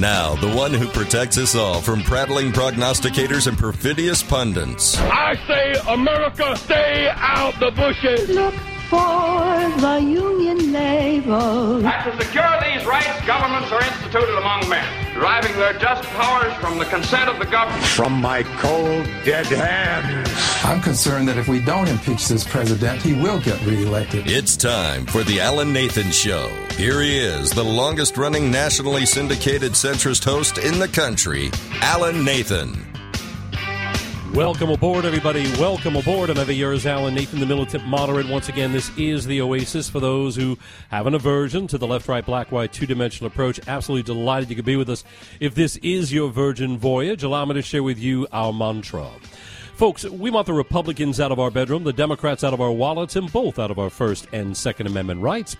Now, the one who protects us all from prattling prognosticators and perfidious pundits. I say, America, stay out the bushes. Look for the Union Naval. And to secure these rights, governments are instituted among men, deriving their just powers from the consent of the government. From my cold, dead hands. I'm concerned that if we don't impeach this president, he will get reelected. It's time for the Alan Nathan Show. Here he is, the longest-running nationally syndicated centrist host in the country, Alan Nathan. Welcome aboard, everybody. Welcome aboard. Another year is Alan Nathan, the militant moderate. Once again, this is the oasis for those who have an aversion to the left-right, black-white, two-dimensional approach. Absolutely delighted you could be with us. If this is your virgin voyage, allow me to share with you our mantra. Folks, we want the Republicans out of our bedroom, the Democrats out of our wallets, and both out of our First and Second Amendment rights.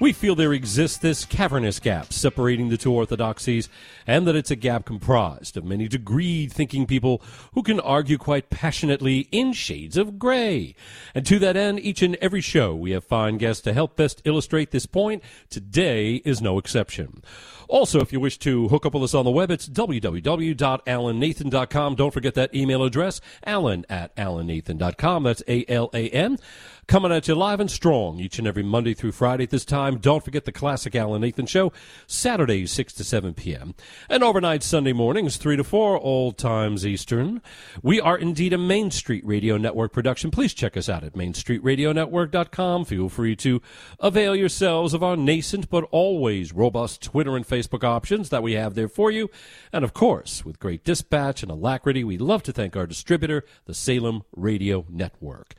We feel there exists this cavernous gap separating the two orthodoxies, and that it's a gap comprised of many degreed thinking people who can argue quite passionately in shades of gray. And to that end, each and every show, we have fine guests to help best illustrate this point. Today is no exception. Also, if you wish to hook up with us on the web, it's www.alannathan.com. Don't forget that email address, alan at alannathan.com. That's A-L-A-N. Coming at you live and strong each and every Monday through Friday at this time. Don't forget the classic Alan Nathan Show, Saturdays 6 to 7 p.m. and overnight Sunday mornings 3 to 4, all times Eastern. We are indeed a Main Street Radio Network production. Please check us out at mainstreetradionetwork.com. Feel free to avail yourselves of our nascent but always robust Twitter and Facebook options that we have there for you. And, of course, with great dispatch and alacrity, we'd love to thank our distributor, the Salem Radio Network.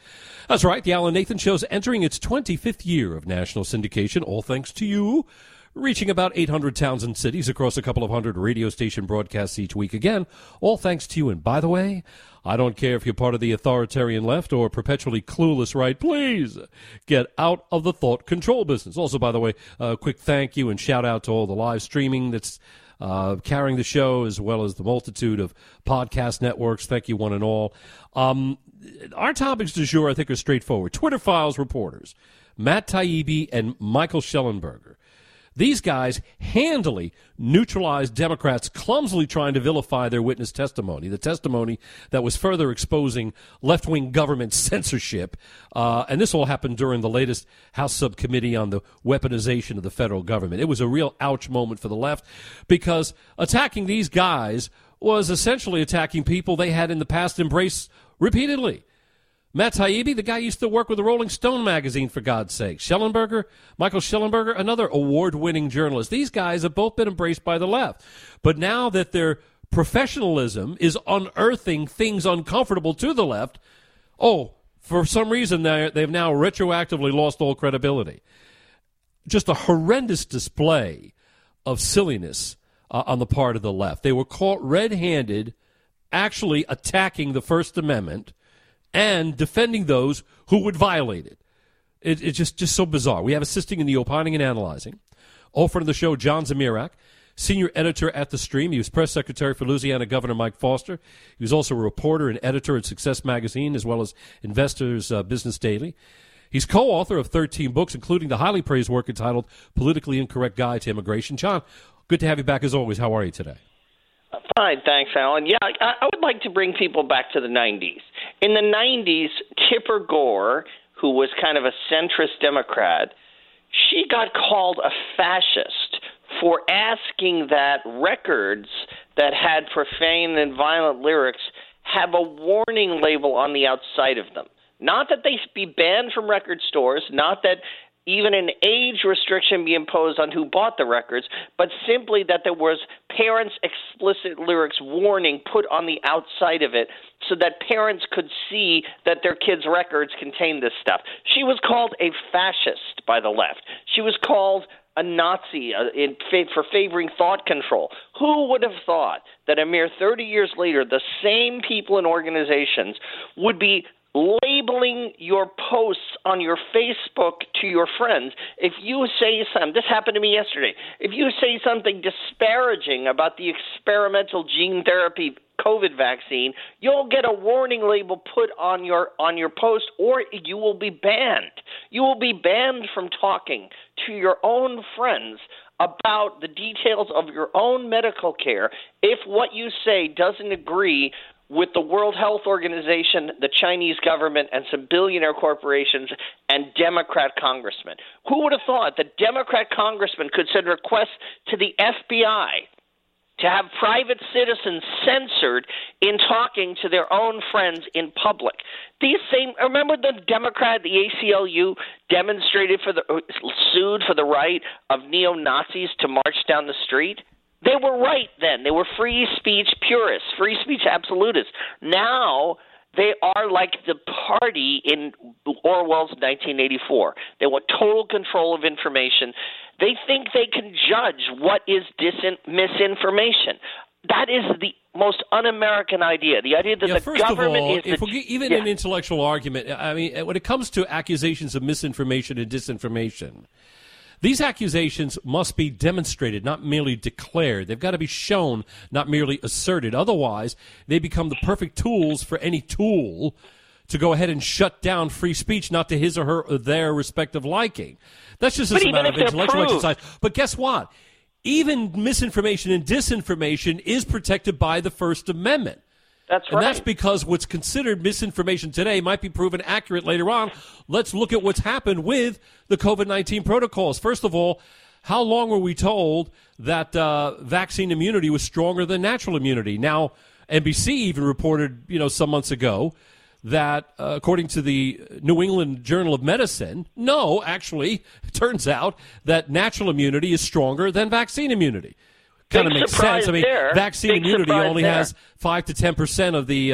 That's right, the Alan Nathan Show's entering its 25th year of national syndication, all thanks to you, reaching about 800 towns and cities across a couple of hundred radio station broadcasts each week. Again, all thanks to you. And by the way, I don't care if you're part of the authoritarian left or perpetually clueless right, please get out of the thought control business. Also, by the way, a quick thank you and shout out to all the live streaming that's carrying the show, as well as the multitude of podcast networks. Thank you, one and all. Our topics du jour, I think, are straightforward. Twitter Files reporters Matt Taibbi and Michael Shellenberger. These guys handily neutralized Democrats clumsily trying to vilify their witness testimony, the testimony that was further exposing left-wing government censorship. And this all happened during the latest House Subcommittee on the Weaponization of the Federal Government. It was a real ouch moment for the left because attacking these guys was essentially attacking people they had in the past embraced repeatedly. Matt Taibbi, the guy used to work with the Rolling Stone magazine, for God's sake. Shellenberger, Michael Shellenberger, another award-winning journalist. These guys have both been embraced by the left. But now that their professionalism is unearthing things uncomfortable to the left, for some reason they've now retroactively lost all credibility. Just a horrendous display of silliness on the part of the left. They were caught red-handed actually attacking the First Amendment and defending those who would violate it. It's just so bizarre. We have assisting in the opining and analyzing. All friend of the show, John Zmirak, senior editor at The Stream. He was press secretary for Louisiana Governor Mike Foster. He was also a reporter and editor at Success Magazine, as well as Investors Business Daily. He's co-author of 13 books, including the highly praised work entitled Politically Incorrect Guide to Immigration. John, good to have you back as always. How are you today? Fine, thanks, Alan. Yeah, I would like to bring people back to the 90s. In the 90s, Tipper Gore, who was kind of a centrist Democrat, she got called a fascist for asking that records that had profane and violent lyrics have a warning label on the outside of them. Not that they be banned from record stores, not that even an age restriction be imposed on who bought the records, but simply that there was parents' explicit lyrics warning put on the outside of it so that parents could see that their kids' records contained this stuff. She was called a fascist by the left. She was called a Nazi for favoring thought control. Who would have thought that a mere 30 years later, the same people and organizations would be labeling your posts on your Facebook to your friends? If you say something, this happened to me yesterday, if you say something disparaging about the experimental gene therapy COVID vaccine, you'll get a warning label put on your post, or you will be banned. You will be banned from talking to your own friends about the details of your own medical care if what you say doesn't agree with the World Health Organization, the Chinese government, and some billionaire corporations and Democrat congressmen. Who would have thought that Democrat congressmen could send requests to the FBI to have private citizens censored in talking to their own friends in public? These same – remember the Democrat, the ACLU, demonstrated for the – sued for the right of neo-Nazis to march down the street? They were right then. They were free speech purists, free speech absolutists. Now they are like the party in Orwell's 1984. They want total control of information. They think they can judge what is misinformation. That is the most un-American idea. The idea that the government all, is the, even an intellectual argument. I mean, when it comes to accusations of misinformation and disinformation, these accusations must be demonstrated, not merely declared. They've got to be shown, not merely asserted. Otherwise, they become the perfect tools for any tool to go ahead and shut down free speech, not to his or her or their respective liking. That's just a matter of intellectual exercise. But guess what? Even misinformation and disinformation is protected by the First Amendment. That's right. And that's because what's considered misinformation today might be proven accurate later on. Let's look at what's happened with the COVID-19 protocols. First of all, how long were we told that vaccine immunity was stronger than natural immunity? Now, NBC even reported, some months ago that, according to the New England Journal of Medicine, no, actually, it turns out that natural immunity is stronger than vaccine immunity. Kind of makes sense. I mean, vaccine immunity only has 5 to 10% of the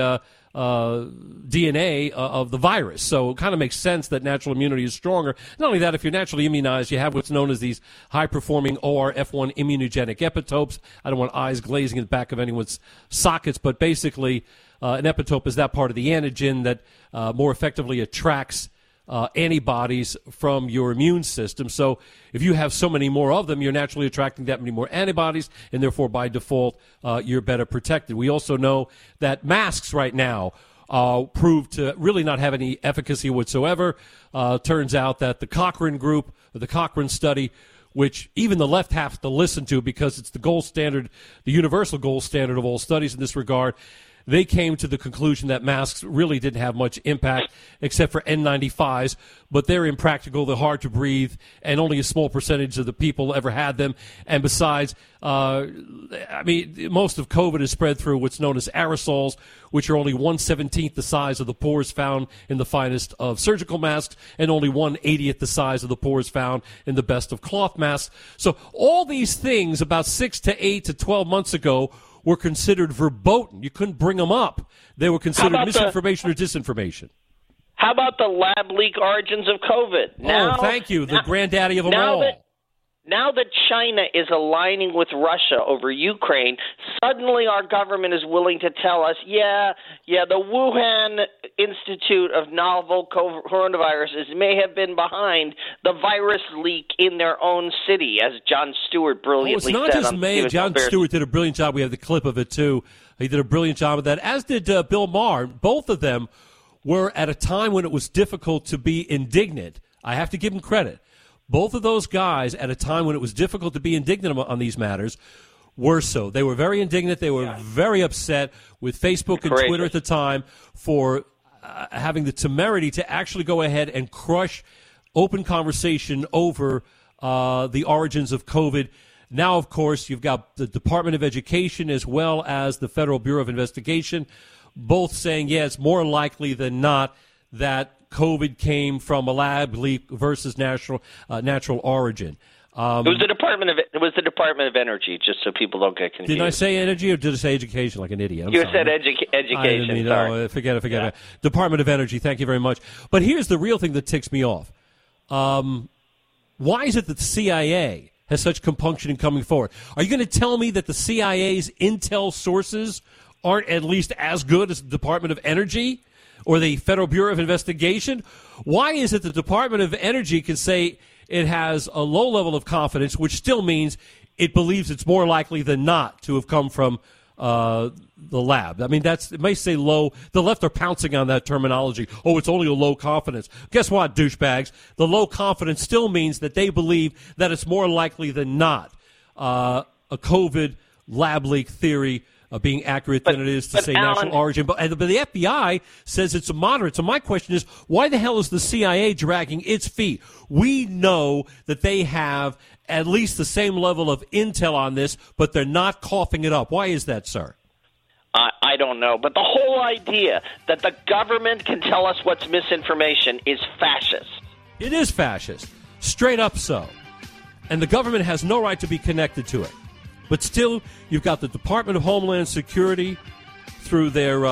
DNA of the virus. So it kind of makes sense that natural immunity is stronger. Not only that, if you're naturally immunized, you have what's known as these high-performing ORF1 immunogenic epitopes. I don't want eyes glazing in the back of anyone's sockets, but basically an epitope is that part of the antigen that more effectively attracts antibodies from your immune system. So if you have so many more of them, you're naturally attracting that many more antibodies, and therefore by default, you're better protected. We also know that masks right now prove to really not have any efficacy whatsoever. Turns out that the Cochrane group, or the Cochrane study, which even the left have to listen to because it's the gold standard, the universal gold standard of all studies in this regard, they came to the conclusion that masks really didn't have much impact except for N95s, but they're impractical, they're hard to breathe, and only a small percentage of the people ever had them. And besides, most of COVID is spread through what's known as aerosols, which are only 1/17th the size of the pores found in the finest of surgical masks and only 1/80th the size of the pores found in the best of cloth masks. So all these things about 6 to 8 to 12 months ago were considered verboten. You couldn't bring them up. They were considered misinformation or disinformation. How about the lab leak origins of COVID? The granddaddy of them all. Now that China is aligning with Russia over Ukraine, suddenly our government is willing to tell us, the Wuhan Institute of Novel Coronaviruses may have been behind the virus leak in their own city, as Jon Stewart brilliantly said. It's not just May. Jon Stewart did a brilliant job. We have the clip of it, too. He did a brilliant job of that, as did Bill Maher. Both of them were at a time when it was difficult to be indignant. I have to give him credit. Both of those guys, at a time when it was difficult to be indignant on these matters, were so. They were very indignant. They were very upset with Facebook and Twitter at the time for having the temerity to actually go ahead and crush open conversation over the origins of COVID. Now, of course, you've got the Department of Education as well as the Federal Bureau of Investigation both saying, it's more likely than not that COVID came from a lab leak versus natural origin. It was the Department of Energy, just so people don't get confused. Did I say energy or did I say education like an idiot? Said education. I didn't mean, forget it. Department of Energy, thank you very much. But here's the real thing that ticks me off. Why is it that the CIA has such compunction in coming forward? Are you going to tell me that the CIA's intel sources aren't at least as good as the Department of Energy or the Federal Bureau of Investigation? Why is it the Department of Energy can say it has a low level of confidence, which still means it believes it's more likely than not to have come from the lab? I mean, it may say low. The left are pouncing on that terminology. Oh, it's only a low confidence. Guess what, douchebags? The low confidence still means that they believe that it's more likely than not a COVID lab leak theory being accurate than it is to say Alan, national origin. But the FBI says it's a moderate. So my question is, why the hell is the CIA dragging its feet? We know that they have at least the same level of intel on this, but they're not coughing it up. Why is that, sir? I don't know, but the whole idea that the government can tell us what's misinformation is fascist. It is fascist, straight up so. And the government has no right to be connected to it. But still, you've got the Department of Homeland Security through their,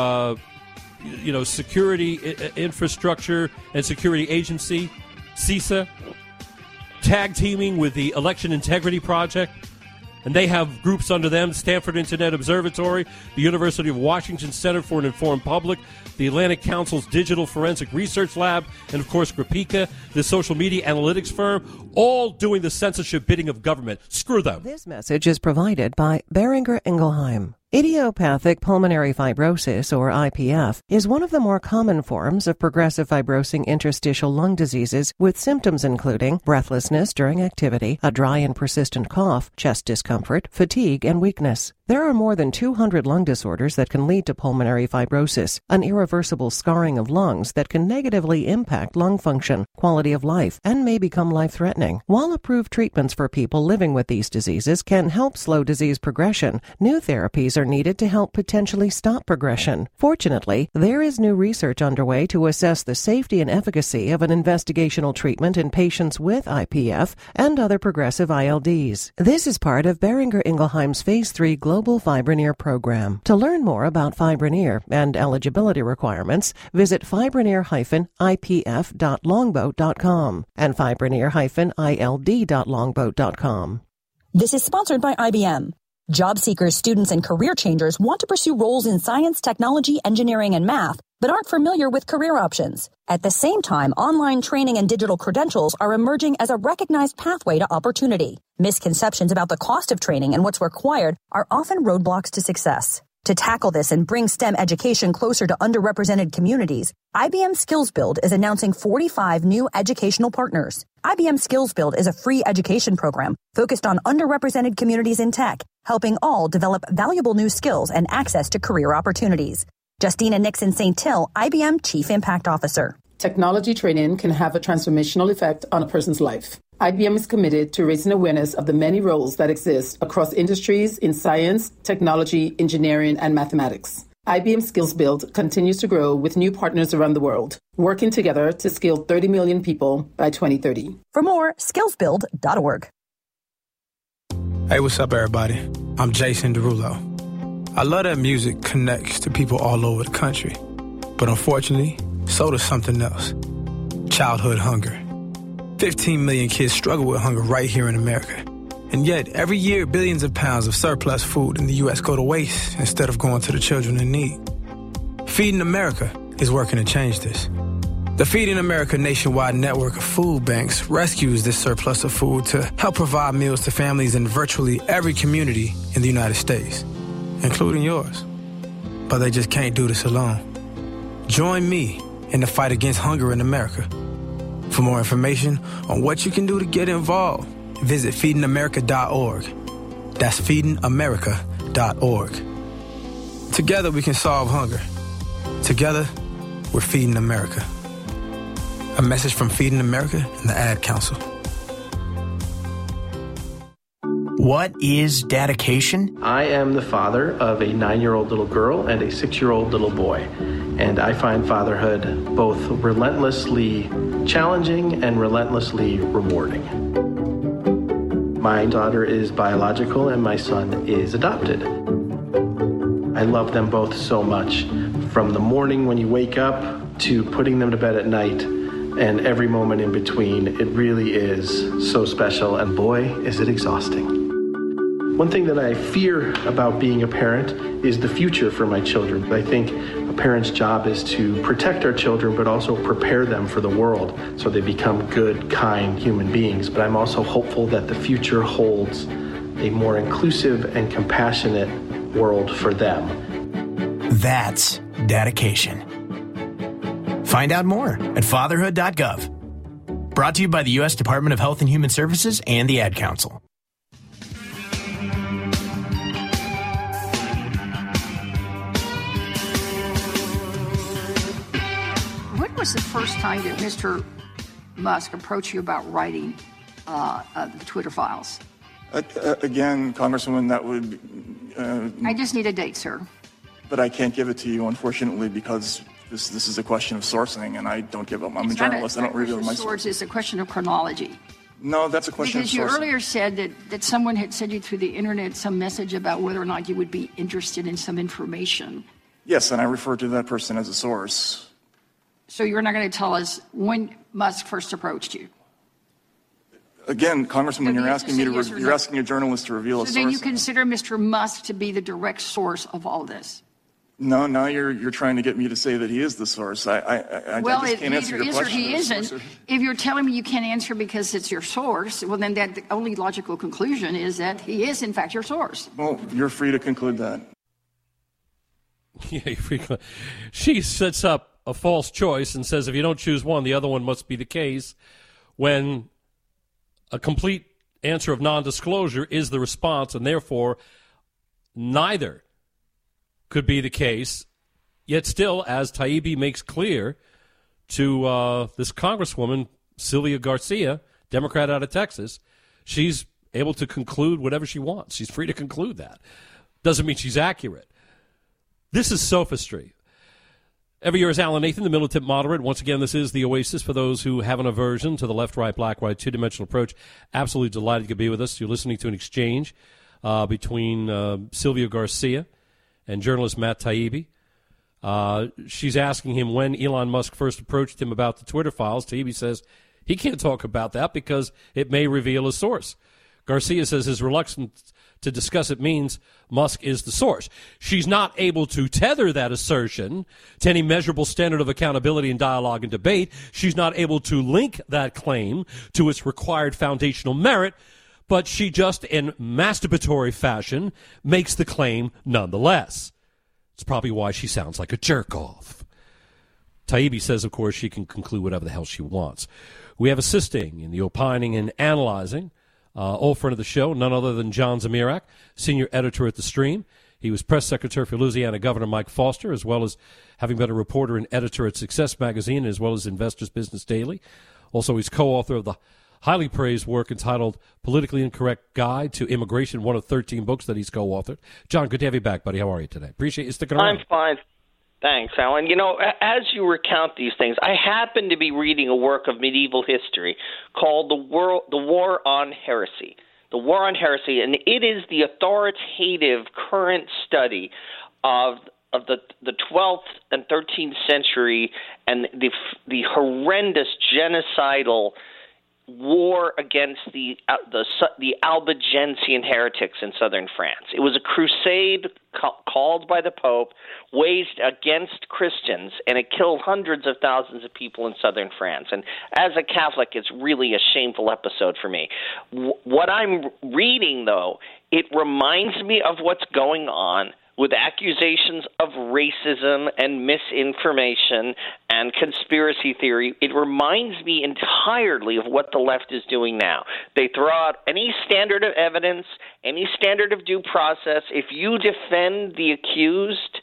security infrastructure and security agency, CISA, tag teaming with the Election Integrity Project. And they have groups under them, Stanford Internet Observatory, the University of Washington Center for an Informed Public, the Atlantic Council's Digital Forensic Research Lab, and, of course, Graphika, the social media analytics firm, all doing the censorship bidding of government. Screw them. This message is provided by Boehringer Ingelheim. Idiopathic pulmonary fibrosis, or IPF, is one of the more common forms of progressive fibrosing interstitial lung diseases, with symptoms including breathlessness during activity, a dry and persistent cough, chest discomfort, fatigue, and weakness. There are more than 200 lung disorders that can lead to pulmonary fibrosis, an irreversible scarring of lungs that can negatively impact lung function, quality of life, and may become life-threatening. While approved treatments for people living with these diseases can help slow disease progression, new therapies are needed to help potentially stop progression. Fortunately, there is new research underway to assess the safety and efficacy of an investigational treatment in patients with IPF and other progressive ILDs. This is part of Boehringer Ingelheim's Phase 3 Global Fibroneer program. To learn more about Fibroneer and eligibility requirements, visit fibroneer-ipf.longboat.com and fibroneer-ild.longboat.com. This is sponsored by IBM. Job seekers, students, and career changers want to pursue roles in science, technology, engineering, and math, but aren't familiar with career options. At the same time, online training and digital credentials are emerging as a recognized pathway to opportunity. Misconceptions about the cost of training and what's required are often roadblocks to success. To tackle this and bring STEM education closer to underrepresented communities, IBM SkillsBuild is announcing 45 new educational partners. IBM SkillsBuild is a free education program focused on underrepresented communities in tech, helping all develop valuable new skills and access to career opportunities. Justina Nixon St. Till, IBM Chief Impact Officer. Technology training can have a transformational effect on a person's life. IBM is committed to raising awareness of the many roles that exist across industries in science, technology, engineering, and mathematics. IBM SkillsBuild continues to grow with new partners around the world, working together to skill 30 million people by 2030. For more, skillsbuild.org. Hey, what's up, everybody? I'm Jason Derulo. I love that music connects to people all over the country, but unfortunately, so does something else: childhood hunger. 15 million kids struggle with hunger right here in America. And yet, every year, billions of pounds of surplus food in the U.S. go to waste instead of going to the children in need. Feeding America is working to change this. The Feeding America nationwide network of food banks rescues this surplus of food to help provide meals to families in virtually every community in the United States, including yours. But they just can't do this alone. Join me in the fight against hunger in America. For more information on what you can do to get involved, visit feedingamerica.org. That's feedingamerica.org. Together we can solve hunger. Together, we're Feeding America. A message from Feeding America and the Ad Council. What is dedication? I am the father of a 9-year-old little girl and a 6-year-old little boy. And I find fatherhood both relentlessly challenging and relentlessly rewarding. My daughter is biological and my son is adopted. I love them both so much, from the morning when you wake up to putting them to bed at night and every moment in between. It really is so special, and boy, is it exhausting. One thing that I fear about being a parent is the future for my children. I think a parent's job is to protect our children, but also prepare them for the world so they become good, kind human beings. But I'm also hopeful that the future holds a more inclusive and compassionate world for them. That's dedication. Find out more at fatherhood.gov. Brought to you by the U.S. Department of Health and Human Services and the Ad Council. was the first time that Mr. Musk approached you about writing the Twitter Files? Again, Congresswoman, that would... I just need a date, sir. But I can't give it to you, unfortunately, because this is a question of sourcing, and I don't give up. I'm a journalist. I don't reveal my sources. It's a question of chronology. No, that's a question of sourcing. Because you earlier said that someone had sent you through the Internet some message about whether or not you would be interested in some information. Yes, and I refer to that person as a source. So you're not going to tell us when Musk first approached you? Again, Congressman, you're asking a journalist to reveal a source. So then you consider Mr. Musk to be the direct source of all this? No, now you're trying to get me to say that he is the source. I just can't answer your question. Well, either is or he isn't. If you're telling me you can't answer because it's your source, well, then that the only logical conclusion is that he is, in fact, your source. Well, you're free to conclude that. Yeah, she sets up a false choice and says if you don't choose one, the other one must be the case, when a complete answer of non-disclosure is the response, and therefore neither could be the case. Yet still, as Taibbi makes clear to this Congresswoman, Sylvia Garcia, Democrat out of Texas, she's able to conclude whatever she wants. She's free to conclude that. Doesn't mean she's accurate. This is sophistry. Every year is Alan Nathan, the militant moderate. Once again, this is the oasis for those who have an aversion to the left-right, black-white, two-dimensional approach. Absolutely delighted you could be with us. You're listening to an exchange between Sylvia Garcia and journalist Matt Taibbi. She's asking him when Elon Musk first approached him about the Twitter Files. Taibbi says he can't talk about that because it may reveal a source. Garcia says his reluctance to discuss it means Musk is the source. She's not able to tether that assertion to any measurable standard of accountability in dialogue and debate. She's not able to link that claim to its required foundational merit, but she just in masturbatory fashion makes the claim nonetheless. It's probably why she sounds like a jerk-off. Taibbi says, of course, she can conclude whatever the hell she wants. We have assisting in the opining and analyzing old friend of the show, none other than John Zmirak, senior editor at The Stream. He was press secretary for Louisiana Governor Mike Foster, as well as having been a reporter and editor at Success Magazine, as well as Investors Business Daily. Also, he's co-author of the highly praised work entitled Politically Incorrect Guide to Immigration, one of 13 books that he's co-authored. John, good to have you back, buddy. How are you today? Appreciate you sticking around. I'm fine. Thanks, Alan. You know, as you recount these things, I happen to be reading a work of medieval history called The War on Heresy. The War on Heresy, and it is the authoritative current study of the 12th and 13th century and the horrendous genocidal war against the Albigensian heretics in southern France. It was a crusade called by the Pope, waged against Christians, and it killed hundreds of thousands of people in southern France. And as a Catholic, it's really a shameful episode for me. What I'm reading, though, it reminds me of what's going on with accusations of racism and misinformation and conspiracy theory. It reminds me entirely of what the left is doing now. They throw out any standard of evidence, any standard of due process. If you defend the accused,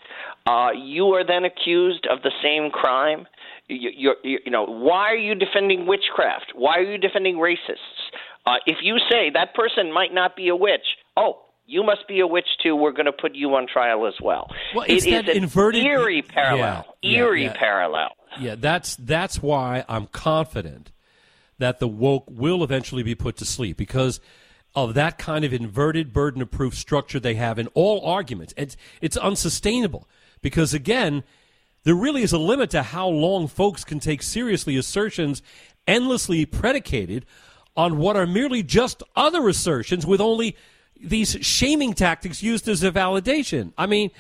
you are then accused of the same crime. You know, why are you defending witchcraft? Why are you defending racists? If you say that person might not be a witch, oh, you must be a witch, too. We're going to put you on trial as well. Well, it is an inverted... eerie parallel. Yeah, eerie parallel. Yeah, that's why I'm confident that the woke will eventually be put to sleep, because of that kind of inverted burden of proof structure they have in all arguments. It's unsustainable because, again, there really is a limit to how long folks can take seriously assertions endlessly predicated on what are merely just other assertions with only... these shaming tactics used as a validation. I mean,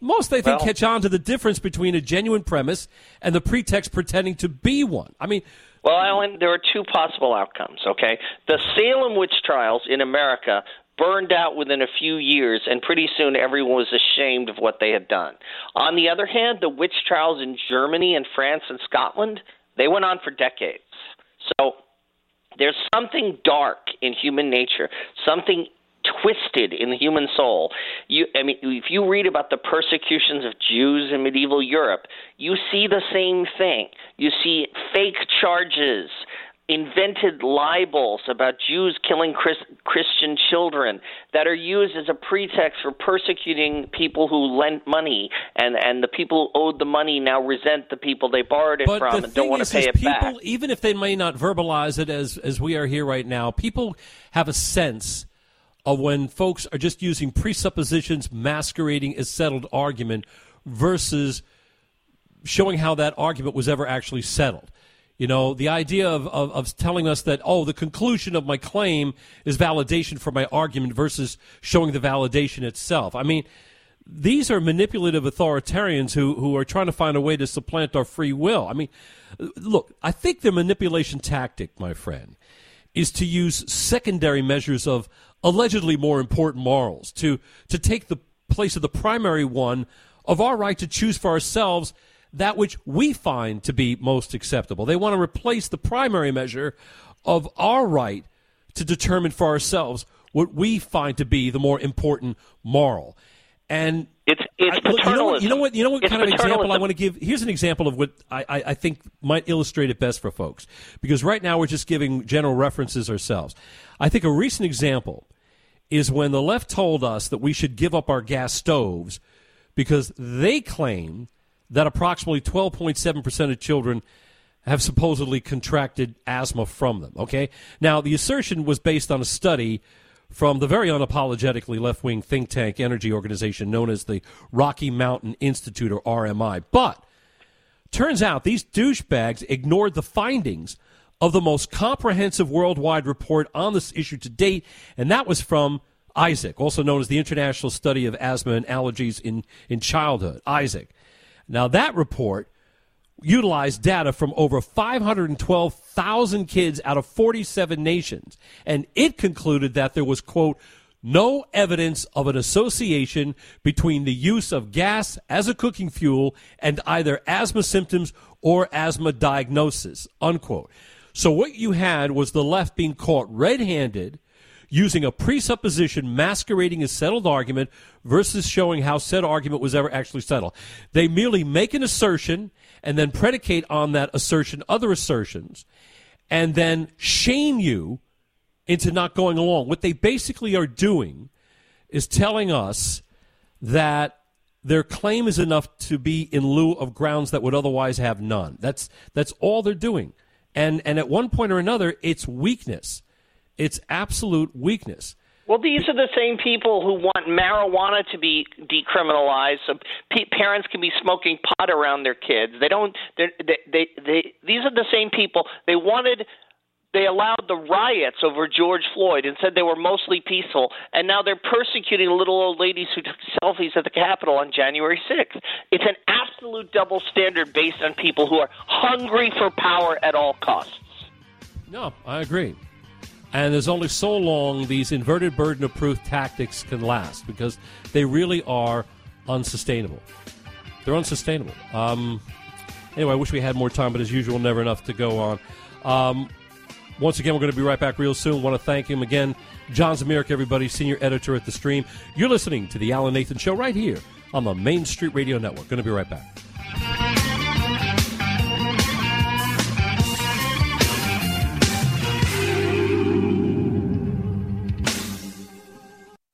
most, I think, catch on to the difference between a genuine premise and the pretext pretending to be one. I mean... Well, Alan, there are two possible outcomes, okay? The Salem witch trials in America burned out within a few years, and pretty soon everyone was ashamed of what they had done. On the other hand, the witch trials in Germany and France and Scotland, they went on for decades. So there's something dark in human nature, something twisted in the human soul. If you read about the persecutions of Jews in medieval Europe, you see the same thing. You see fake charges, invented libels about Jews killing Christian children that are used as a pretext for persecuting people who lent money, and the people who owed the money now resent the people they borrowed it from and don't want to pay it back. Even if they may not verbalize it as we are here right now, people have a sense of when folks are just using presuppositions masquerading as settled argument versus showing how that argument was ever actually settled. You know, the idea of telling us that, the conclusion of my claim is validation for my argument versus showing the validation itself. I mean, these are manipulative authoritarians who are trying to find a way to supplant our free will. I mean, look, I think their manipulation tactic, my friend, is to use secondary measures of allegedly more important morals to take the place of the primary one of our right to choose for ourselves that which we find to be most acceptable. They want to replace the primary measure of our right to determine for ourselves what we find to be the more important moral. And it's paternalism. You know what kind of example I want to give? Here's an example of what I think might illustrate it best for folks, because right now we're just giving general references ourselves. I think a recent example is when the left told us that we should give up our gas stoves because they claim that approximately 12.7% of children have supposedly contracted asthma from them, okay? Now, the assertion was based on a study from the very unapologetically left-wing think tank energy organization known as the Rocky Mountain Institute, or RMI. But turns out these douchebags ignored the findings of the most comprehensive worldwide report on this issue to date, and that was from ISAAC, also known as the International Study of Asthma and Allergies in Childhood, ISAAC. Now, that report utilized data from over 512,000 kids out of 47 nations, and it concluded that there was, quote, no evidence of an association between the use of gas as a cooking fuel and either asthma symptoms or asthma diagnosis, unquote. So what you had was the left being caught red-handed using a presupposition masquerading as settled argument versus showing how said argument was ever actually settled. They merely make an assertion and then predicate on that assertion other assertions and then shame you into not going along. What they basically are doing is telling us that their claim is enough to be in lieu of grounds that would otherwise have none. That's all they're doing. And at one point or another, it's weakness. It's absolute weakness. Well, these are the same people who want marijuana to be decriminalized, so parents can be smoking pot around their kids. These are the same people. They allowed the riots over George Floyd and said they were mostly peaceful, and now they're persecuting little old ladies who took selfies at the Capitol on January 6th. It's an absolute double standard based on people who are hungry for power at all costs. No, I agree. And there's only so long these inverted burden of proof tactics can last, because they really are unsustainable. They're unsustainable. Anyway, I wish we had more time, but as usual, never enough to go on. Once again, we're going to be right back real soon. I want to thank him again. John Zmirak, everybody, senior editor at The Stream. You're listening to The Alan Nathan Show right here on the Main Street Radio Network. Going to be right back.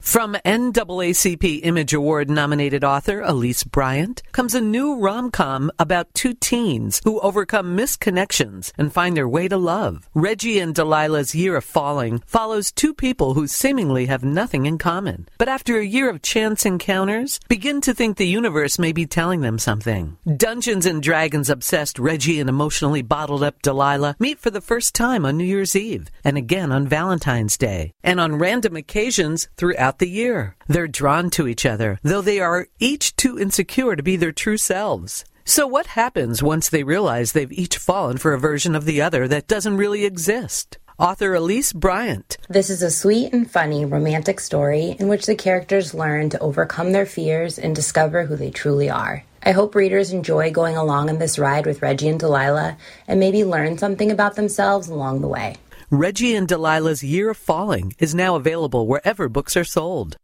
From NAACP Image Award-nominated author Elise Bryant comes a new rom-com about two teens who overcome misconnections and find their way to love. Reggie and Delilah's Year of Falling follows two people who seemingly have nothing in common, but after a year of chance encounters, begin to think the universe may be telling them something. Dungeons and Dragons-obsessed Reggie and emotionally bottled-up Delilah meet for the first time on New Year's Eve, and again on Valentine's Day, and on random occasions throughout the year. They're drawn to each other, though they are each too insecure to be their true selves. So what happens once they realize they've each fallen for a version of the other that doesn't really exist? Author Elise Bryant. This is a sweet and funny romantic story in which the characters learn to overcome their fears and discover who they truly are. I hope readers enjoy going along on this ride with Reggie and Delilah and maybe learn something about themselves along the way. Reggie and Delilah's Year of Falling is now available wherever books are sold.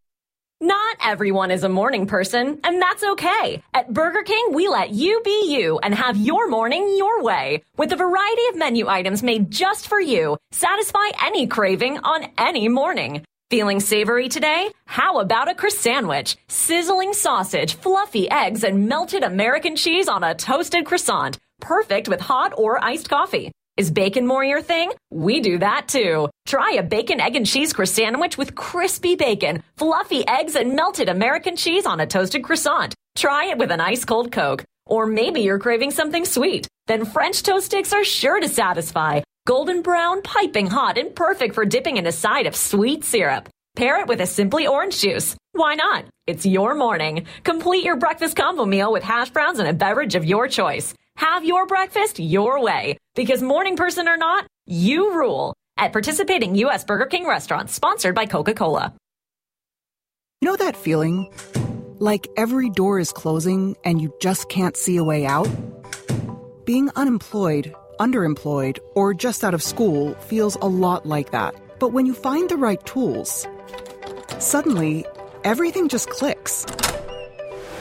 Not everyone is a morning person, and that's okay. At Burger King, we let you be you and have your morning your way. With a variety of menu items made just for you, satisfy any craving on any morning. Feeling savory today? How about a crisp sandwich? Sizzling sausage, fluffy eggs, and melted American cheese on a toasted croissant. Perfect with hot or iced coffee. Is bacon more your thing? We do that too. Try a bacon, egg, and cheese croissant sandwich with crispy bacon, fluffy eggs, and melted American cheese on a toasted croissant. Try it with an ice cold Coke. Or maybe you're craving something sweet. Then French toast sticks are sure to satisfy. Golden brown, piping hot, and perfect for dipping in a side of sweet syrup. Pair it with a Simply Orange juice. Why not? It's your morning. Complete your breakfast combo meal with hash browns and a beverage of your choice. Have your breakfast your way, because morning person or not, you rule. At participating U.S. Burger King restaurants, sponsored by Coca-Cola. You know that feeling? Like every door is closing and you just can't see a way out? Being unemployed, underemployed, or just out of school feels a lot like that. But when you find the right tools, suddenly everything just clicks.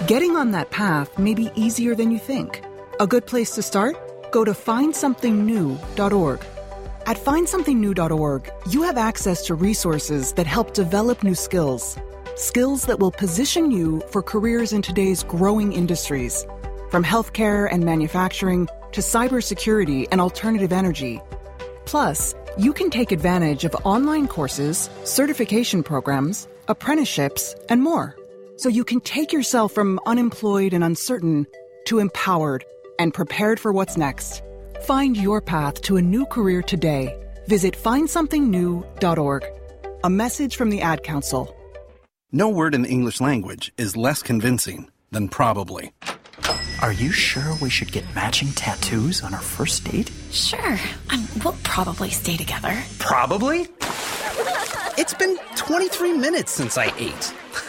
Getting on that path may be easier than you think. A good place to start? Go to findsomethingnew.org. At findsomethingnew.org, you have access to resources that help develop new skills, skills that will position you for careers in today's growing industries, from healthcare and manufacturing to cybersecurity and alternative energy. Plus, you can take advantage of online courses, certification programs, apprenticeships, and more. So you can take yourself from unemployed and uncertain to empowered and prepared for what's next. Find your path to a new career today. Visit findsomethingnew.org. A message from the Ad Council. No word in the English language is less convincing than probably. Are you sure we should get matching tattoos on our first date? Sure. We'll probably stay together. Probably? It's been 23 minutes since I ate.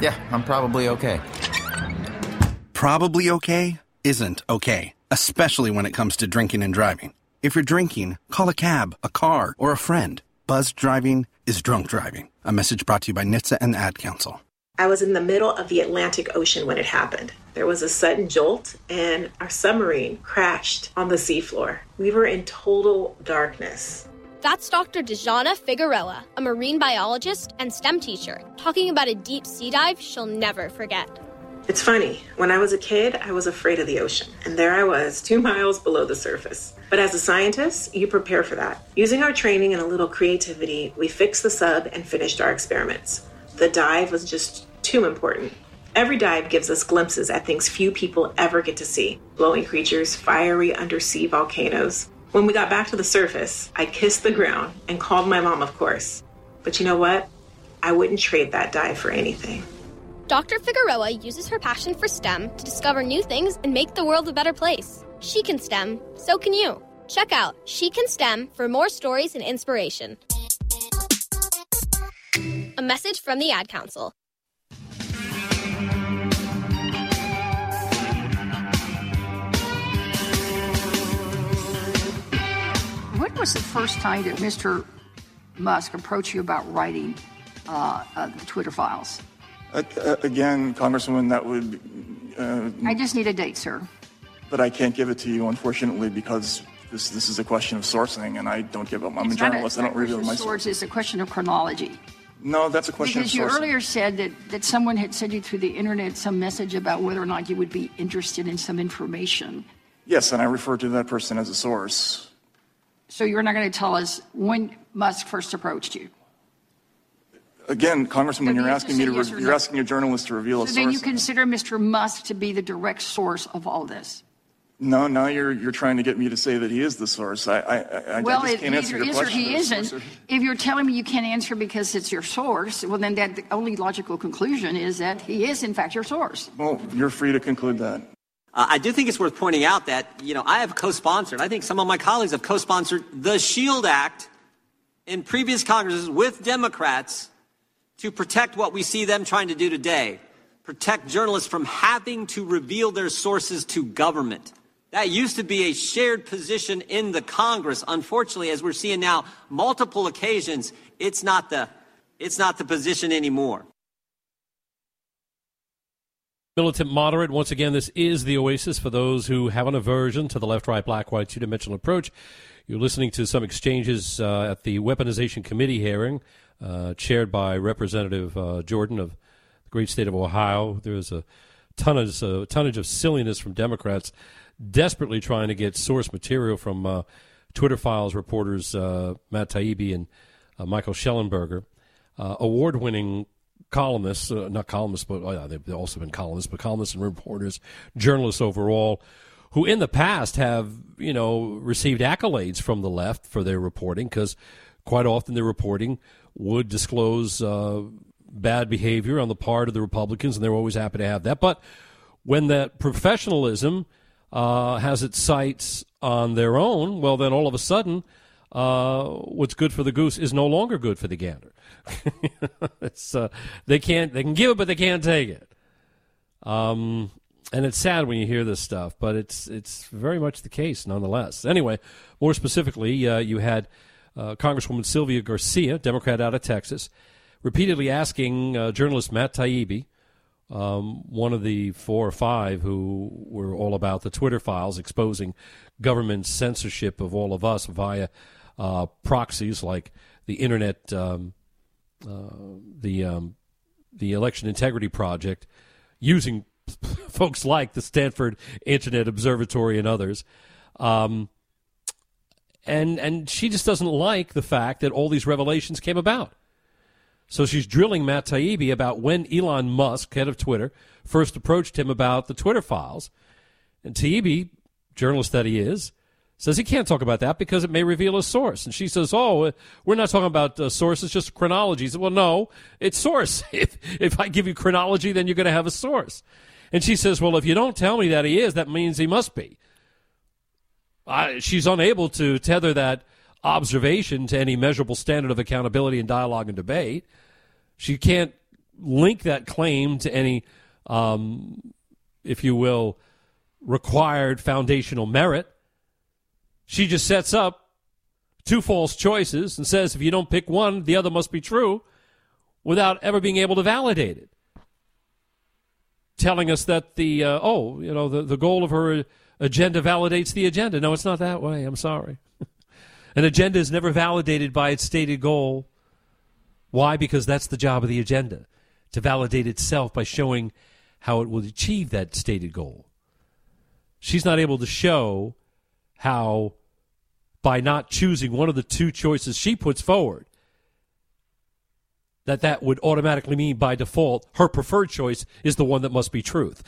Yeah, I'm probably okay. Probably okay isn't okay, especially when it comes to drinking and driving. If you're drinking, call a cab, a car, or a friend. Buzzed driving is drunk driving. A message brought to you by NHTSA and the Ad Council. I was in the middle of the Atlantic Ocean when it happened. There was a sudden jolt, and our submarine crashed on the seafloor. We were in total darkness. That's Dr. Dejana Figueroa, a marine biologist and STEM teacher, talking about a deep sea dive she'll never forget. It's funny. When I was a kid, I was afraid of the ocean, and there I was, 2 miles below the surface. But as a scientist, you prepare for that. Using our training and a little creativity, we fixed the sub and finished our experiments. The dive was just too important. Every dive gives us glimpses at things few people ever get to see. Glowing creatures, fiery undersea volcanoes. When we got back to the surface, I kissed the ground and called my mom, of course. But you know what? I wouldn't trade that dive for anything. Dr. Figueroa uses her passion for STEM to discover new things and make the world a better place. She can STEM, so can you. Check out She Can STEM for more stories and inspiration. A message from the Ad Council. When was the first time that Mr. Musk approached you about writing the Twitter Files? Again, Congresswoman, that would... I just need a date, sir. But I can't give it to you, unfortunately, because... This is a question of sourcing, and I don't give up. I'm a journalist. I don't reveal my sources. It's a question of chronology. No, that's a question of sourcing. Because you earlier said that someone had sent you through the internet some message about whether or not you would be interested in some information. Yes, and I refer to that person as a source. So you're not going to tell us when Musk first approached you? Again, Congressman, you're asking me to you're asking a journalist to reveal a source. So then you consider Mr. Musk to be the direct source of all this? No, you're trying to get me to say that he is the source. I just can't answer your question. Well, it is or he isn't. If you're telling me you can't answer because it's your source, well, then that the only logical conclusion is that he is, in fact, your source. Well, you're free to conclude that. I do think it's worth pointing out that, you know, I have co-sponsored, I think some of my colleagues have co-sponsored the SHIELD Act in previous Congresses with Democrats to protect what we see them trying to do today, protect journalists from having to reveal their sources to government. That used to be a shared position in the Congress. Unfortunately, as we're seeing now, multiple occasions, it's not the position anymore. Militant moderate. Once again, this is the Oasis for those who have an aversion to the left-right, black-white, two-dimensional approach. You're listening to some exchanges at the Weaponization Committee hearing chaired by Representative Jordan of the great state of Ohio. There is a tonnage of silliness from Democrats desperately trying to get source material from Twitter Files reporters Matt Taibbi and Michael Shellenberger, award-winning columnists, not columnists, but they've also been columnists, but columnists and reporters, journalists overall, who in the past have, you know, received accolades from the left for their reporting, because quite often their reporting would disclose bad behavior on the part of the Republicans, and they're always happy to have that. But when that professionalism has its sights on their own, well, then all of a sudden what's good for the goose is no longer good for the gander. It's, they can give it, but they can't take it. And it's sad when you hear this stuff, but it's very much the case nonetheless. Anyway, more specifically, you had Congresswoman Sylvia Garcia, Democrat out of Texas, repeatedly asking journalist Matt Taibbi, one of the four or five who were all about the Twitter Files exposing government censorship of all of us via proxies like the Internet, the Election Integrity Project, using folks like the Stanford Internet Observatory and others. And she just doesn't like the fact that all these revelations came about. So she's drilling Matt Taibbi about when Elon Musk, head of Twitter, first approached him about the Twitter Files. And Taibbi, journalist that he is, says he can't talk about that because it may reveal a source. And she says, oh, we're not talking about sources, just chronologies. Well, no, it's source. If I give you chronology, then you're going to have a source. And she says, well, if you don't tell me that he is, that means he must be. She's unable to tether that observation to any measurable standard of accountability and dialogue and debate. She can't link that claim to any, if you will, required foundational merit. She just sets up two false choices and says, if you don't pick one, the other must be true, without ever being able to validate it. Telling us that the goal of her agenda validates the agenda. No, it's not that way. I'm sorry. An agenda is never validated by its stated goal. Why? Because that's the job of the agenda, to validate itself by showing how it will achieve that stated goal. She's not able to show how, by not choosing one of the two choices she puts forward, that would automatically mean by default her preferred choice is the one that must be truth.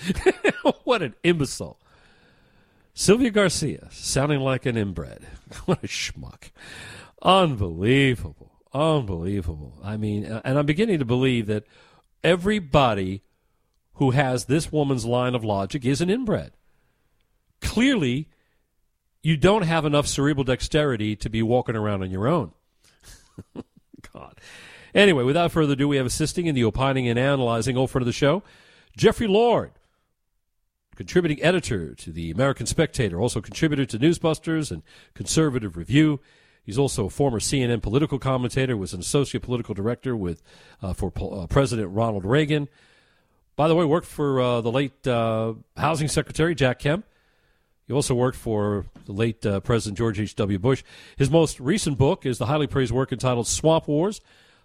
What an imbecile. Sylvia Garcia, sounding like an inbred. What a schmuck. Unbelievable. Unbelievable. I mean, and I'm beginning to believe that everybody who has this woman's line of logic is an inbred. Clearly, you don't have enough cerebral dexterity to be walking around on your own. God. Anyway, without further ado, we have assisting in the opining and analyzing old friend of the show, Jeffrey Lord, contributing editor to the American Spectator, also contributor to Newsbusters and Conservative Review. He's also a former CNN political commentator, was an associate political director with for President Ronald Reagan. By the way, worked for the late Housing Secretary Jack Kemp. He also worked for the late President George H.W. Bush. His most recent book is the highly praised work entitled Swamp Wars,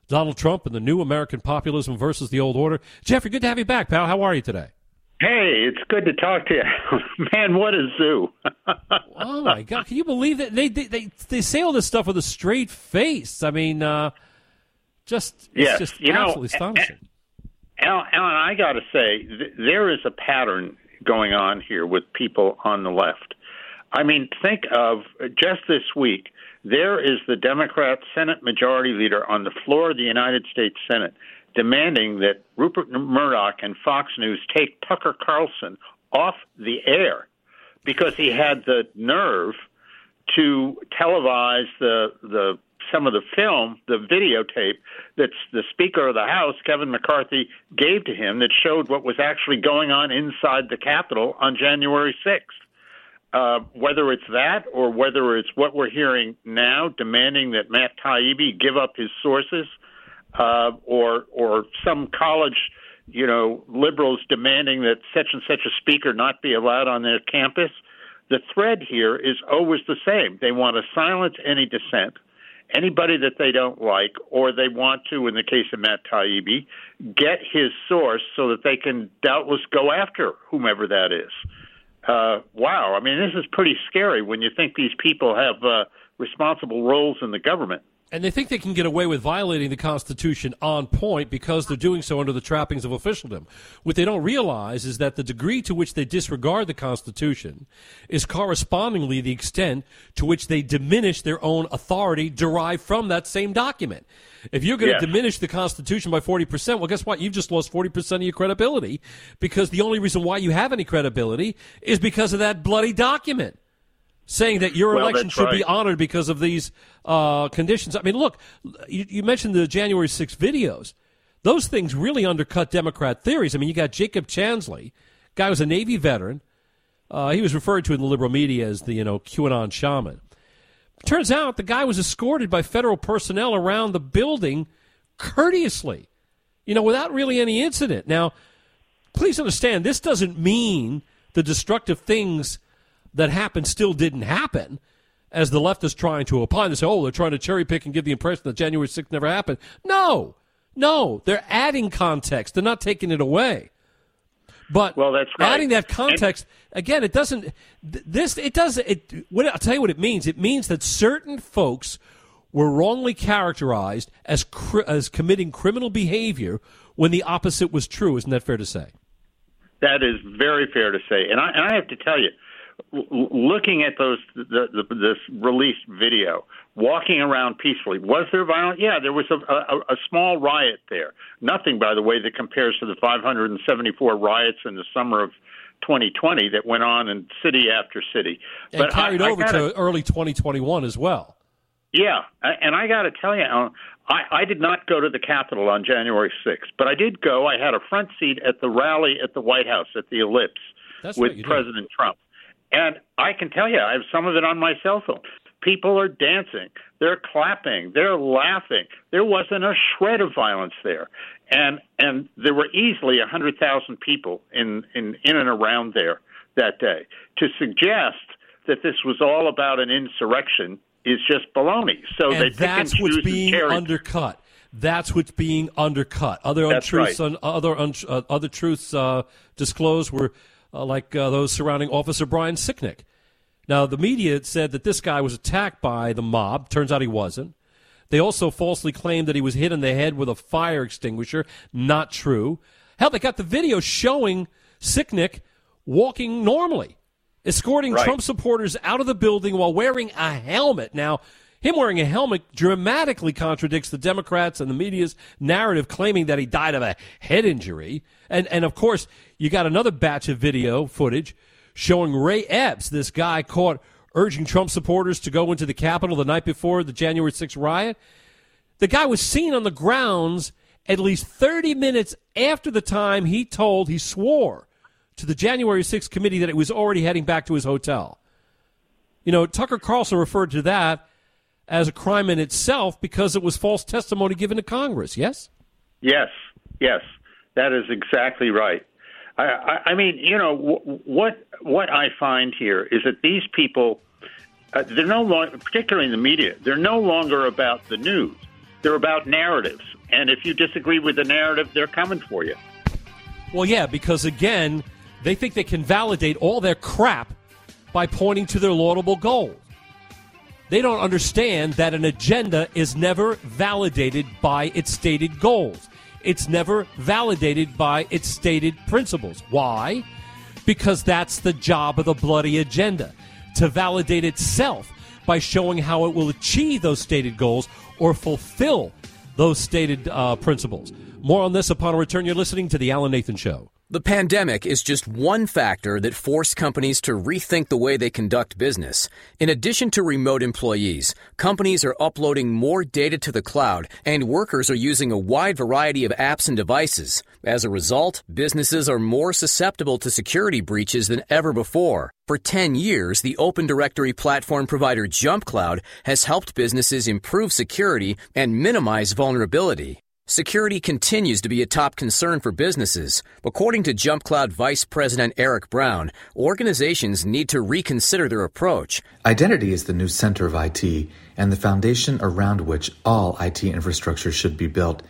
Donald Trump and the New American Populism versus the Old Order. Jeffrey, good to have you back, pal. How are you today? Hey, it's good to talk to you. Man, what a zoo. Oh, my God. Can you believe that? They say all this stuff with a straight face. I mean, it's just absolutely astonishing. Alan, I got to say, there is a pattern going on here with people on the left. I mean, think of just this week, there is the Democrat Senate Majority Leader on the floor of the United States Senate demanding that Rupert Murdoch and Fox News take Tucker Carlson off the air because he had the nerve to televise some of the film, the videotape that the Speaker of the House, Kevin McCarthy, gave to him that showed what was actually going on inside the Capitol on January 6th. Whether it's that or whether it's what we're hearing now, demanding that Matt Taibbi give up his sources, or some college, liberals demanding that such and such a speaker not be allowed on their campus, the thread here is always the same. They want to silence any dissent, anybody that they don't like, or they want to, in the case of Matt Taibbi, get his source so that they can doubtless go after whomever that is. Wow. I mean, this is pretty scary when you think these people have responsible roles in the government. And they think they can get away with violating the Constitution on point because they're doing so under the trappings of officialdom. What they don't realize is that the degree to which they disregard the Constitution is correspondingly the extent to which they diminish their own authority derived from that same document. If you're going to diminish the Constitution by 40%, well, guess what? You've just lost 40% of your credibility, because the only reason why you have any credibility is because of that bloody document saying that your election should be honored because of these conditions. I mean, look, you mentioned the January 6th videos. Those things really undercut Democrat theories. I mean, you got Jacob Chansley, guy was a Navy veteran. He was referred to in the liberal media as the, QAnon shaman. Turns out the guy was escorted by federal personnel around the building courteously, without really any incident. Now, please understand, this doesn't mean the destructive things that happened still didn't happen, as the left is trying to opine. They say, they're trying to cherry pick and give the impression that January 6th never happened. No, they're adding context. They're not taking it away. But that's right. Adding that context, again, it doesn't – this it does – I'll tell you what it means. It means that certain folks were wrongly characterized as committing criminal behavior when the opposite was true. Isn't that fair to say? That is very fair to say. And I have to tell you, looking at this released video, walking around peacefully, was there violence? Yeah, there was a small riot there. Nothing, by the way, that compares to the 574 riots in the summer of 2020 that went on in city after city. And but carried over to early 2021 as well. Yeah, and I got to tell you, Alan, I did not go to the Capitol on January 6th, but I did go. I had a front seat at the rally at the White House, at the Ellipse, with President Trump. And I can tell you, I have some of it on my cell phone. People are dancing. They're clapping. They're laughing. There wasn't a shred of violence there. And there were easily 100,000 people in and around there that day. To suggest that this was all about an insurrection is just baloney. So they pick and choose and carry. Undercut. That's what's being undercut. Other truths disclosed were like those surrounding Officer Brian Sicknick. Now, the media said that this guy was attacked by the mob. Turns out he wasn't. They also falsely claimed that he was hit in the head with a fire extinguisher. Not true. Hell, they got the video showing Sicknick walking normally, escorting Trump supporters out of the building while wearing a helmet. Now, him wearing a helmet dramatically contradicts the Democrats and the media's narrative claiming that he died of a head injury. And of course, you got another batch of video footage showing Ray Epps, this guy caught urging Trump supporters to go into the Capitol the night before the January 6th riot. The guy was seen on the grounds at least 30 minutes after the time he swore to the January 6th committee that it was already heading back to his hotel. Tucker Carlson referred to that as a crime in itself because it was false testimony given to Congress, yes? Yes. That is exactly right. I mean, what I find here is that these people, they're no longer, particularly in the media, they're no longer about the news. They're about narratives. And if you disagree with the narrative, they're coming for you. Well, yeah, because, again, they think they can validate all their crap by pointing to their laudable goals. They don't understand that an agenda is never validated by its stated goals. It's never validated by its stated principles. Why? Because that's the job of the bloody agenda, to validate itself by showing how it will achieve those stated goals or fulfill those stated principles. More on this upon a return. You're listening to The Alan Nathan Show. The pandemic is just one factor that forced companies to rethink the way they conduct business. In addition to remote employees, companies are uploading more data to the cloud, and workers are using a wide variety of apps and devices. As a result, businesses are more susceptible to security breaches than ever before. For 10 years, the open directory platform provider JumpCloud has helped businesses improve security and minimize vulnerability. Security continues to be a top concern for businesses. According to JumpCloud Vice President Eric Brown, organizations need to reconsider their approach. Identity is the new center of IT and the foundation around which all IT infrastructure should be built.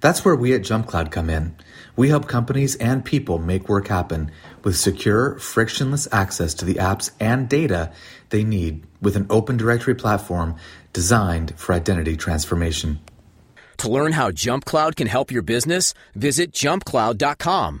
That's where we at JumpCloud come in. We help companies and people make work happen with secure, frictionless access to the apps and data they need with an open directory platform designed for identity transformation. To learn how JumpCloud can help your business, visit jumpcloud.com.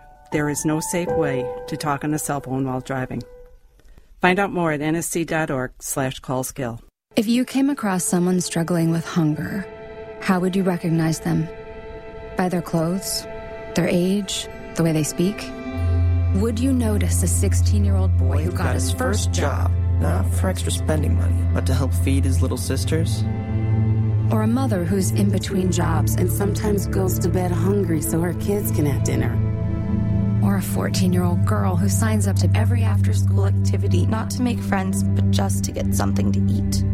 there is no safe way to talk on a cell phone while driving. Find out more at nsc.org/callskill. If you came across someone struggling with hunger, how would you recognize them? By their clothes, their age, the way they speak? Would you notice a 16-year-old boy who got his first job, not for extra spending money, but to help feed his little sisters? Or a mother who's in between jobs and sometimes goes to bed hungry so her kids can have dinner? Or a 14-year-old girl who signs up to every after-school activity, not to make friends, but just to get something to eat.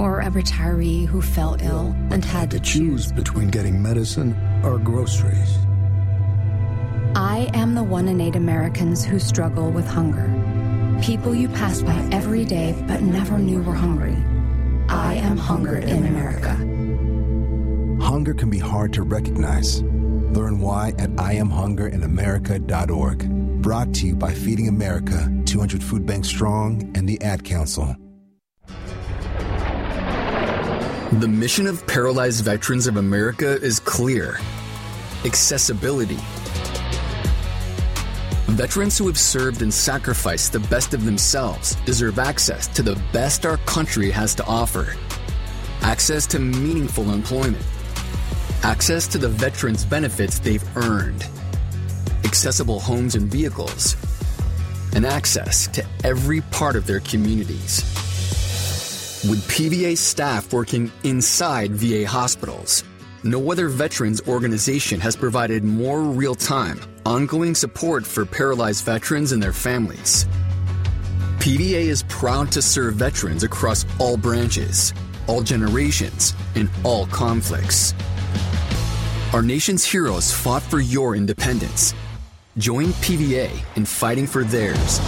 Or a retiree who fell ill and had to choose between getting medicine or groceries. I am the 1 in 8 Americans who struggle with hunger. People you pass by every day but never knew were hungry. I am hunger in America. Hunger can be hard to recognize. Learn why at IamHungerInAmerica.org. Brought to you by Feeding America, 200 Food Banks Strong, and the Ad Council. The mission of Paralyzed Veterans of America is clear. Accessibility. Veterans who have served and sacrificed the best of themselves deserve access to the best our country has to offer. Access to meaningful employment. Access to the veterans' benefits they've earned, accessible homes and vehicles, and access to every part of their communities. With PVA staff working inside VA hospitals, no other veterans organization has provided more real-time, ongoing support for paralyzed veterans and their families. PVA is proud to serve veterans across all branches, all generations, and all conflicts. Our nation's heroes fought for your independence. Join PVA in fighting for theirs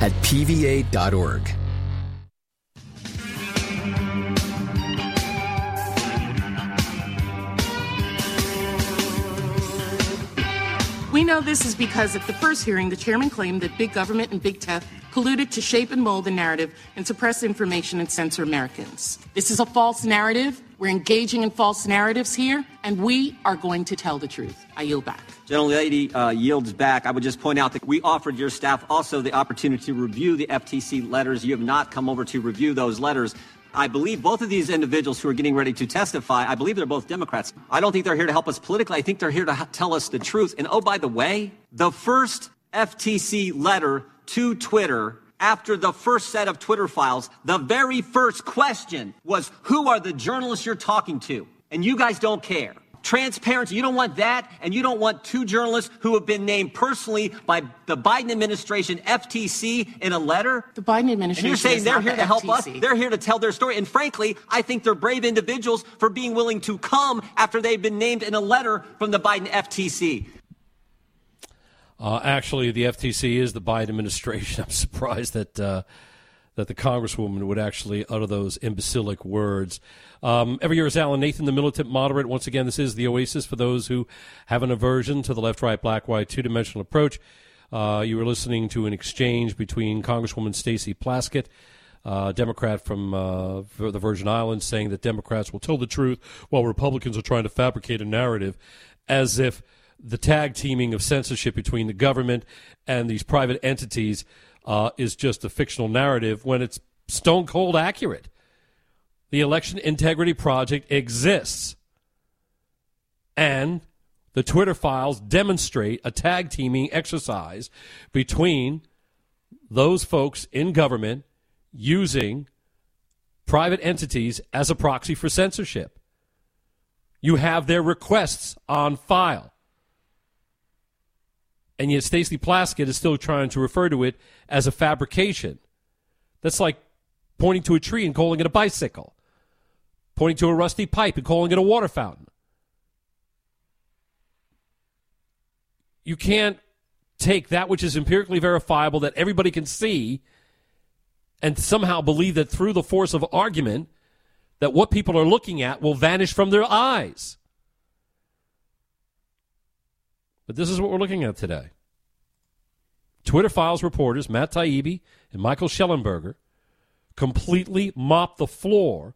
at pva.org. We know this is because at the first hearing, the chairman claimed that big government and big tech colluded to shape and mold the narrative and suppress information and censor Americans. This is a false narrative. We're engaging in false narratives here, and we are going to tell the truth. I yield back. Gentlelady yields back. I would just point out that we offered your staff also the opportunity to review the FTC letters. You have not come over to review those letters. I believe both of these individuals who are getting ready to testify, I believe they're both Democrats. I don't think they're here to help us politically. I think they're here to tell us the truth. And oh, by the way, the first FTC letter to Twitter after the first set of Twitter files, the very first question was, who are the journalists you're talking to? And you guys don't care. Transparency, you don't want that, and you don't want two journalists who have been named personally by the Biden administration, FTC, in a letter. The Biden administration. And you're saying they're here to help us. They're here to tell their story. And frankly, I think they're brave individuals for being willing to come after they've been named in a letter from the Biden FTC. Actually, the FTC is the Biden administration. I'm surprised that that the Congresswoman would actually utter those imbecilic words. Every year is Alan Nathan, the militant moderate. Once again, this is the oasis for those who have an aversion to the left, right, black, white, two-dimensional approach. You were listening to an exchange between Congresswoman Stacey Plaskett, Democrat from the Virgin Islands, saying that Democrats will tell the truth while Republicans are trying to fabricate a narrative, as if the tag-teaming of censorship between the government and these private entities is just a fictional narrative when it's stone-cold accurate. The Election Integrity Project exists, and the Twitter files demonstrate a tag-teaming exercise between those folks in government using private entities as a proxy for censorship. You have their requests on file. And yet Stacey Plaskett is still trying to refer to it as a fabrication. That's like pointing to a tree and calling it a bicycle. Pointing to a rusty pipe and calling it a water fountain. You can't take that which is empirically verifiable that everybody can see and somehow believe that through the force of argument that what people are looking at will vanish from their eyes. But this is what we're looking at today. Twitter Files reporters Matt Taibbi and Michael Shellenberger completely mopped the floor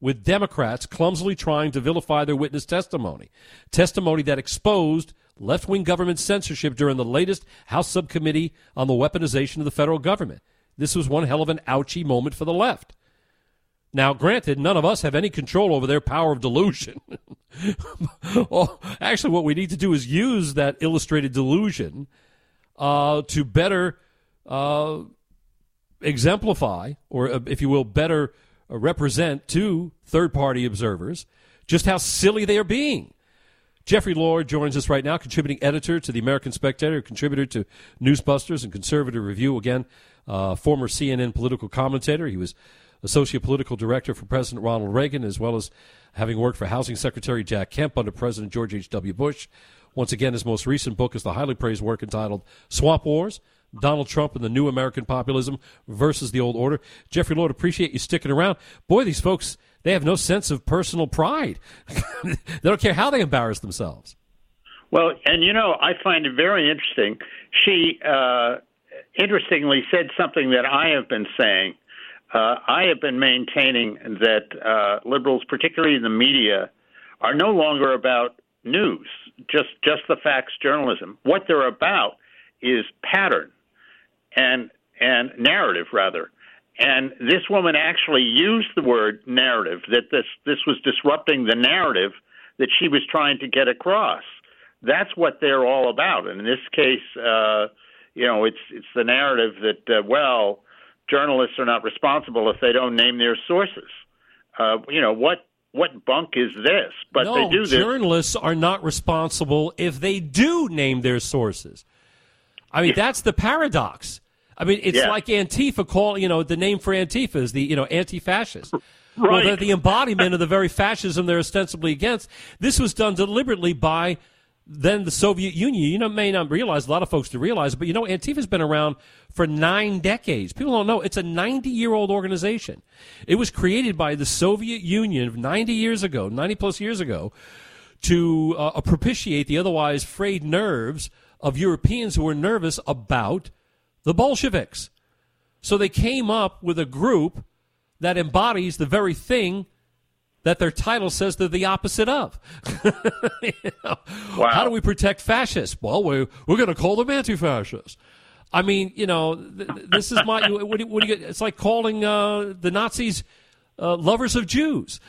with Democrats clumsily trying to vilify their witness testimony. Testimony that exposed left-wing government censorship during the latest House Subcommittee on the Weaponization of the Federal Government. This was one hell of an ouchie moment for the left. Now, granted, none of us have any control over their power of delusion. Actually, what we need to do is use that illustrated delusion to better exemplify, or if you will, better represent to third-party observers just how silly they are being. Jeffrey Lord joins us right now, contributing editor to the American Spectator, contributor to Newsbusters and Conservative Review. Again, former CNN political commentator. He was associate political director for President Ronald Reagan, as well as having worked for Housing Secretary Jack Kemp under President George H.W. Bush. Once again, his most recent book is the highly praised work entitled Swamp Wars, Donald Trump and the New American Populism versus the Old Order. Jeffrey Lord, appreciate you sticking around. Boy, these folks, they have no sense of personal pride. They don't care how they embarrass themselves. Well, and, you know, I find it very interesting. She interestingly said something that I have been saying. I have been maintaining that liberals, particularly in the media, are no longer about news, just the facts journalism. What they're about is pattern and narrative, rather. And this woman actually used the word narrative, that this was disrupting the narrative that she was trying to get across. That's what they're all about. And in this case, you know, it's the narrative that, well, journalists are not responsible if they don't name their sources. You know, what bunk is this? But no, they do this. Journalists are not responsible if they do name their sources. I mean, that's the paradox. I mean, it's like Antifa calling, you know, the name for Antifa is the, you know, anti-fascist. Right. Well, they're the embodiment of the very fascism they're ostensibly against. This was done deliberately by then the Soviet Union. You know, may not realize, a lot of folks do realize, but you know, Antifa's been around for 9 decades. People don't know. It's a 90-year-old organization. It was created by the Soviet Union 90 years ago, 90-plus years ago, to propitiate the otherwise frayed nerves of Europeans who were nervous about the Bolsheviks. So they came up with a group that embodies the very thing that their title says they're the opposite of. You know? Wow. How do we protect fascists? Well, we're going to call them anti-fascists. I mean, you know, this is my... what do you it's like calling the Nazis lovers of Jews.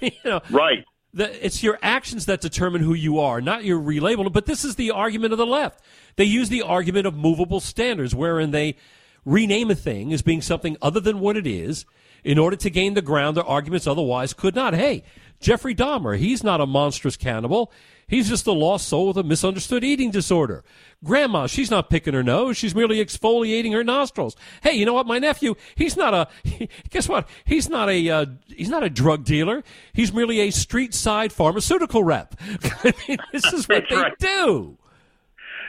You know? Right. It's your actions that determine who you are, not your relabeling. But this is the argument of the left. They use the argument of movable standards, wherein they rename a thing as being something other than what it is in order to gain the ground their arguments otherwise could not. Hey, Jeffrey Dahmer, he's not a monstrous cannibal. He's just a lost soul with a misunderstood eating disorder. Grandma, she's not picking her nose. She's merely exfoliating her nostrils. Hey, you know what? My nephew, he's not a drug dealer. He's merely a street side pharmaceutical rep. I mean, this is what they right. do.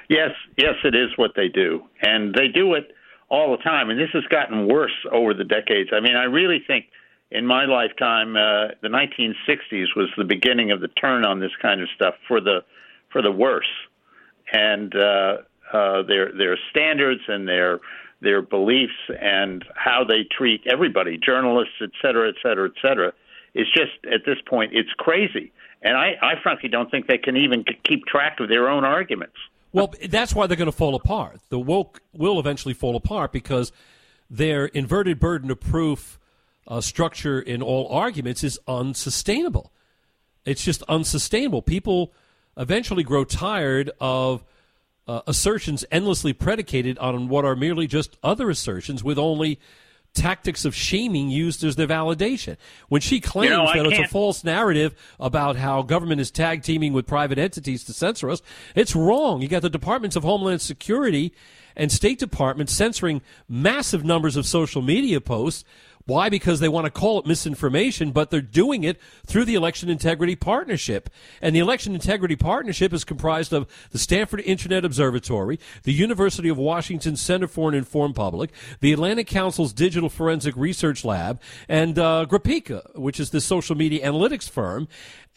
Yes, it is what they do. And they do it all the time, and this has gotten worse over the decades. I mean, I really think in my lifetime, the 1960s was the beginning of the turn on this kind of stuff for the worse. And their standards and their beliefs and how they treat everybody, journalists, et cetera, it's just at this point it's crazy. And I frankly don't think they can even keep track of their own arguments. Well, that's why they're going to fall apart. The woke will eventually fall apart because their inverted burden of proof structure in all arguments is unsustainable. It's just unsustainable. People eventually grow tired of assertions endlessly predicated on what are merely just other assertions with only tactics of shaming used as their validation. When she claims that it's a false narrative about how government is tag teaming with private entities to censor us, it's wrong. You got the Departments of Homeland Security and State Department censoring massive numbers of social media posts. Why? Because they want to call it misinformation, but they're doing it through the Election Integrity Partnership. And the Election Integrity Partnership is comprised of the Stanford Internet Observatory, the University of Washington Center for an Informed Public, the Atlantic Council's Digital Forensic Research Lab, and Graphika, which is the social media analytics firm.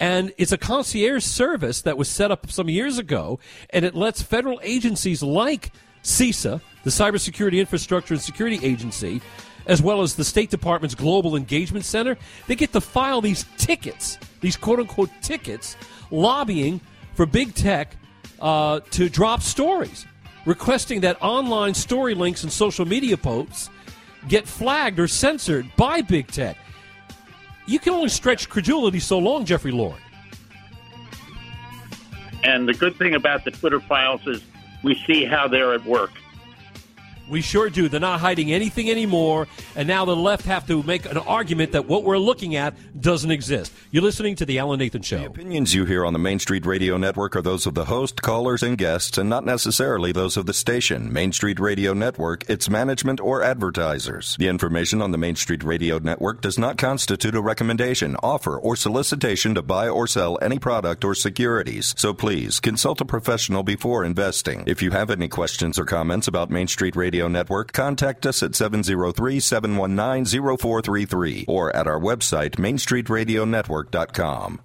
And it's a concierge service that was set up some years ago, and it lets federal agencies like CISA, the Cybersecurity Infrastructure and Security Agency, as well as the State Department's Global Engagement Center, they get to file these tickets, these quote-unquote tickets, lobbying for big tech to drop stories, requesting that online story links and social media posts get flagged or censored by big tech. You can only stretch credulity so long, Jeffrey Lord. And the good thing about the Twitter files is we see how they're at work. We sure do. They're not hiding anything anymore, and now the left have to make an argument that what we're looking at doesn't exist. You're listening to The Alan Nathan Show. The opinions you hear on the Main Street Radio Network are those of the host, callers, and guests, and not necessarily those of the station, Main Street Radio Network, its management, or advertisers. The information on the Main Street Radio Network does not constitute a recommendation, offer, or solicitation to buy or sell any product or securities. So please, consult a professional before investing. If you have any questions or comments about Main Street Radio Network, contact us at 703-719-0433 or at our website, mainstreetradionetwork.com.